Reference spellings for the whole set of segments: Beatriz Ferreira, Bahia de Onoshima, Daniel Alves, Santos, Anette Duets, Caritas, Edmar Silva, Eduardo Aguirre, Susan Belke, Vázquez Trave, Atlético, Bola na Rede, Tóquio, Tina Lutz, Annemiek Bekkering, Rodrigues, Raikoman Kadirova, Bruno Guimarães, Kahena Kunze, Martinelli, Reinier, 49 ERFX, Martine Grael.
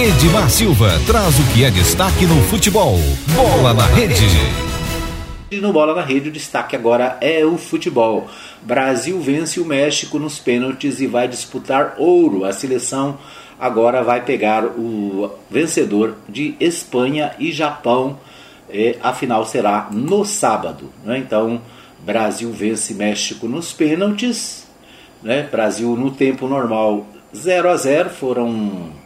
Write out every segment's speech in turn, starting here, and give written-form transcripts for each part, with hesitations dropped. Edmar Silva traz o que é destaque no futebol. Bola na Rede. E no Bola na Rede o destaque agora é o futebol. Brasil vence o México nos pênaltis e vai disputar ouro. A seleção agora vai pegar o vencedor de Espanha e Japão. A final será no sábado, né? Então, Brasil vence México nos pênaltis, né? Brasil no tempo normal 0-0, foram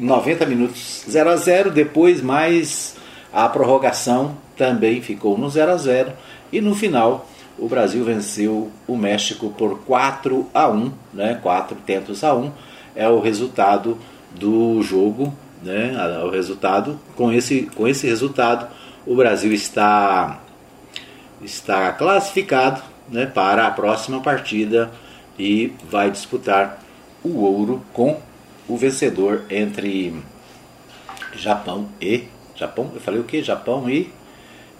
90 minutos 0-0, depois mais a prorrogação também ficou no 0-0 e no final o Brasil venceu o México por 4-1, né? 4-1, é o resultado do jogo, né? O resultado, com esse resultado o Brasil está classificado, né, para a próxima partida e vai disputar o ouro com o vencedor entre Japão, eu falei o que? Japão e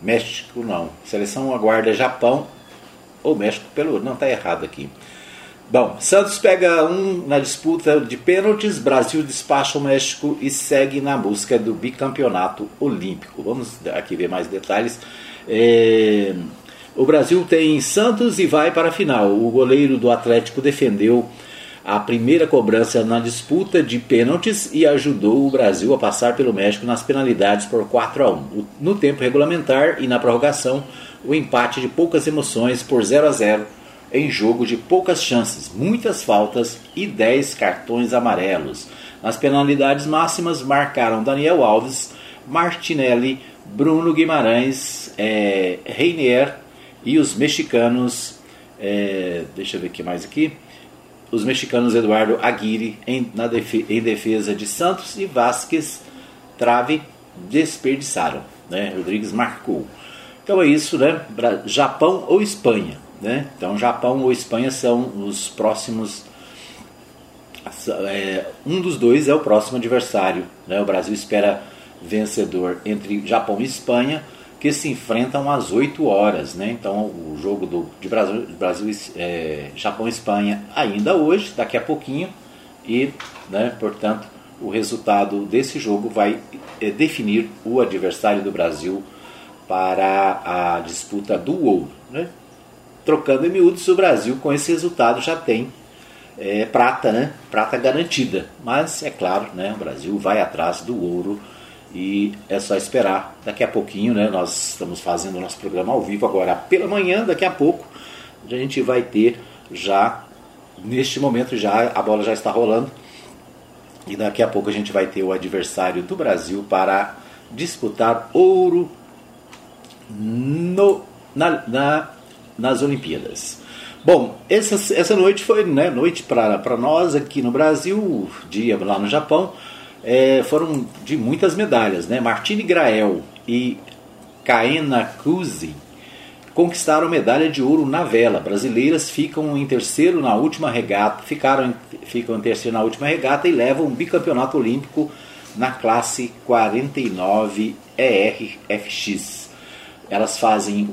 México, não. Seleção aguarda Japão ou México pelo ouro, não, está errado aqui. Bom, Santos pega um na disputa de pênaltis, Brasil despacha o México e segue na busca do bicampeonato olímpico. Vamos aqui ver mais detalhes. O Brasil tem Santos e vai para a final. O goleiro do Atlético defendeu a primeira cobrança na disputa de pênaltis e ajudou o Brasil a passar pelo México nas penalidades por 4-1. No tempo regulamentar e na prorrogação, o empate de poucas emoções por 0-0. Em jogo de poucas chances, muitas faltas e 10 cartões amarelos. Nas penalidades máximas marcaram Daniel Alves, Martinelli, Bruno Guimarães, Reinier e os mexicanos, deixa eu ver aqui mais aqui, os mexicanos Eduardo Aguirre em defesa de Santos e Vázquez Trave desperdiçaram, né? Rodrigues marcou. Então é isso, né? Japão ou Espanha? Né? Então Japão ou Espanha são os próximos, um dos dois é o próximo adversário, né? O Brasil espera vencedor entre Japão e Espanha, que se enfrentam às 8 horas, né? Então o jogo de Brasil, Japão e Espanha ainda hoje, daqui a pouquinho, e, né, portanto o resultado desse jogo vai definir o adversário do Brasil para a disputa do ouro, né? Trocando em miúdos, o Brasil com esse resultado já tem prata, né? Prata garantida. Mas, é claro, né? O Brasil vai atrás do ouro e é só esperar. Daqui a pouquinho, né? Nós estamos fazendo o nosso programa ao vivo agora pela manhã. Daqui a pouco a gente vai ter já, neste momento, já a bola já está rolando. E daqui a pouco a gente vai ter o adversário do Brasil para disputar ouro nas Olimpíadas. Bom, essa noite foi, né, noite para nós aqui no Brasil, dia lá no Japão, foram de muitas medalhas, né? Martine Grael e Kahena Kunze conquistaram medalha de ouro na vela. Brasileiras ficam em terceiro na última regata e levam o bicampeonato olímpico na classe 49 ERFX. Elas fazem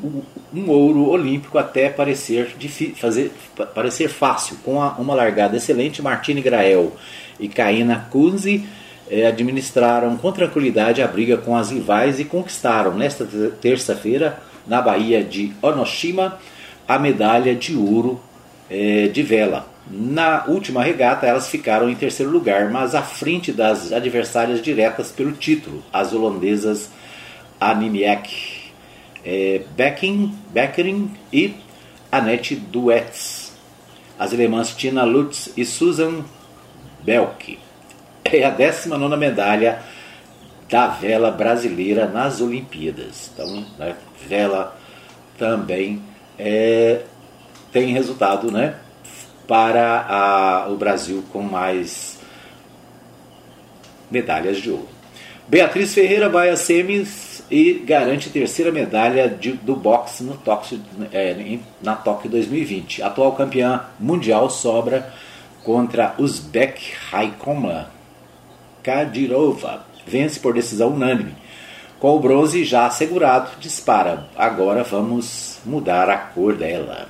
um ouro olímpico até parecer fácil. Com uma largada excelente, Martine Grael e Kahena Kunze administraram com tranquilidade a briga com as rivais e conquistaram, nesta terça-feira, na Bahia de Onoshima, a medalha de ouro de vela. Na última regata, elas ficaram em terceiro lugar, mas à frente das adversárias diretas pelo título, as holandesas Annemiek Bekkering e Anette Duets, as alemãs Tina Lutz e Susan Belke. É a 19ª medalha da vela brasileira nas Olimpíadas. Então, né, vela também tem resultado, né, para o Brasil com mais medalhas de ouro. Beatriz Ferreira vai às semis e garante terceira medalha do boxe na Tóquio 2020. Atual campeã mundial sobra contra Uzbek Raikoman Kadirova. Vence por decisão unânime. Com o bronze já assegurado, dispara. Agora vamos mudar a cor dela.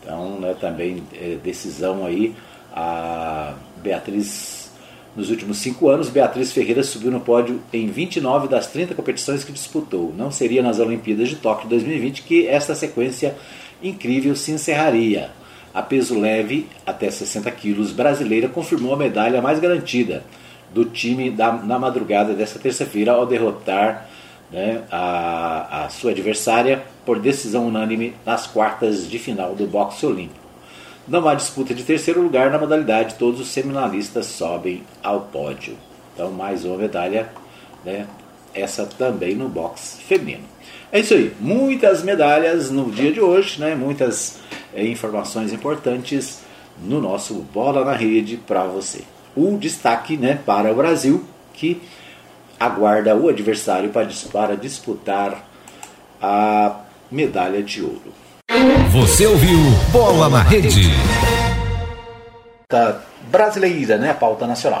Então, né, também decisão aí. A Beatriz Nos últimos 5 anos, Beatriz Ferreira subiu no pódio em 29 das 30 competições que disputou. Não seria nas Olimpíadas de Tóquio 2020 que esta sequência incrível se encerraria. A peso leve, até 60 quilos, brasileira confirmou a medalha mais garantida do time na madrugada desta terça-feira ao derrotar a sua adversária por decisão unânime nas quartas de final do boxe olímpico. Não há disputa de terceiro lugar na modalidade, todos os semifinalistas sobem ao pódio. Então, mais uma medalha, essa também no boxe feminino. É isso aí, muitas medalhas no dia de hoje, muitas informações importantes no nosso Bola na Rede para você. O destaque para o Brasil, que aguarda o adversário para disputar a medalha de ouro. Você ouviu Bola na Rede. Brasileira, a pauta nacional.